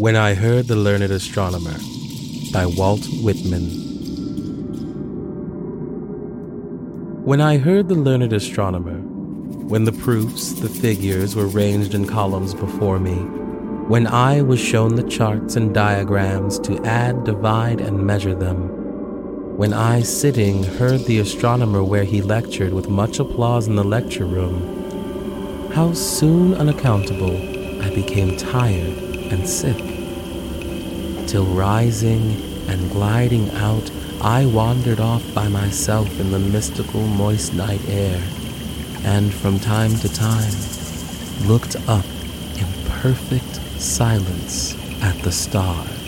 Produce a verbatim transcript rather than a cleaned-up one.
When I Heard the Learned Astronomer by Walt Whitman. When I heard the learned astronomer, when the proofs, the figures were ranged in columns before me, when I was shown the charts and diagrams to add, divide, and measure them, when I, sitting, heard the astronomer where he lectured with much applause in the lecture room, how soon unaccountable I became tired and sick, till rising and gliding out, I wandered off by myself in the mystical moist night air, and from time to time looked up in perfect silence at the stars.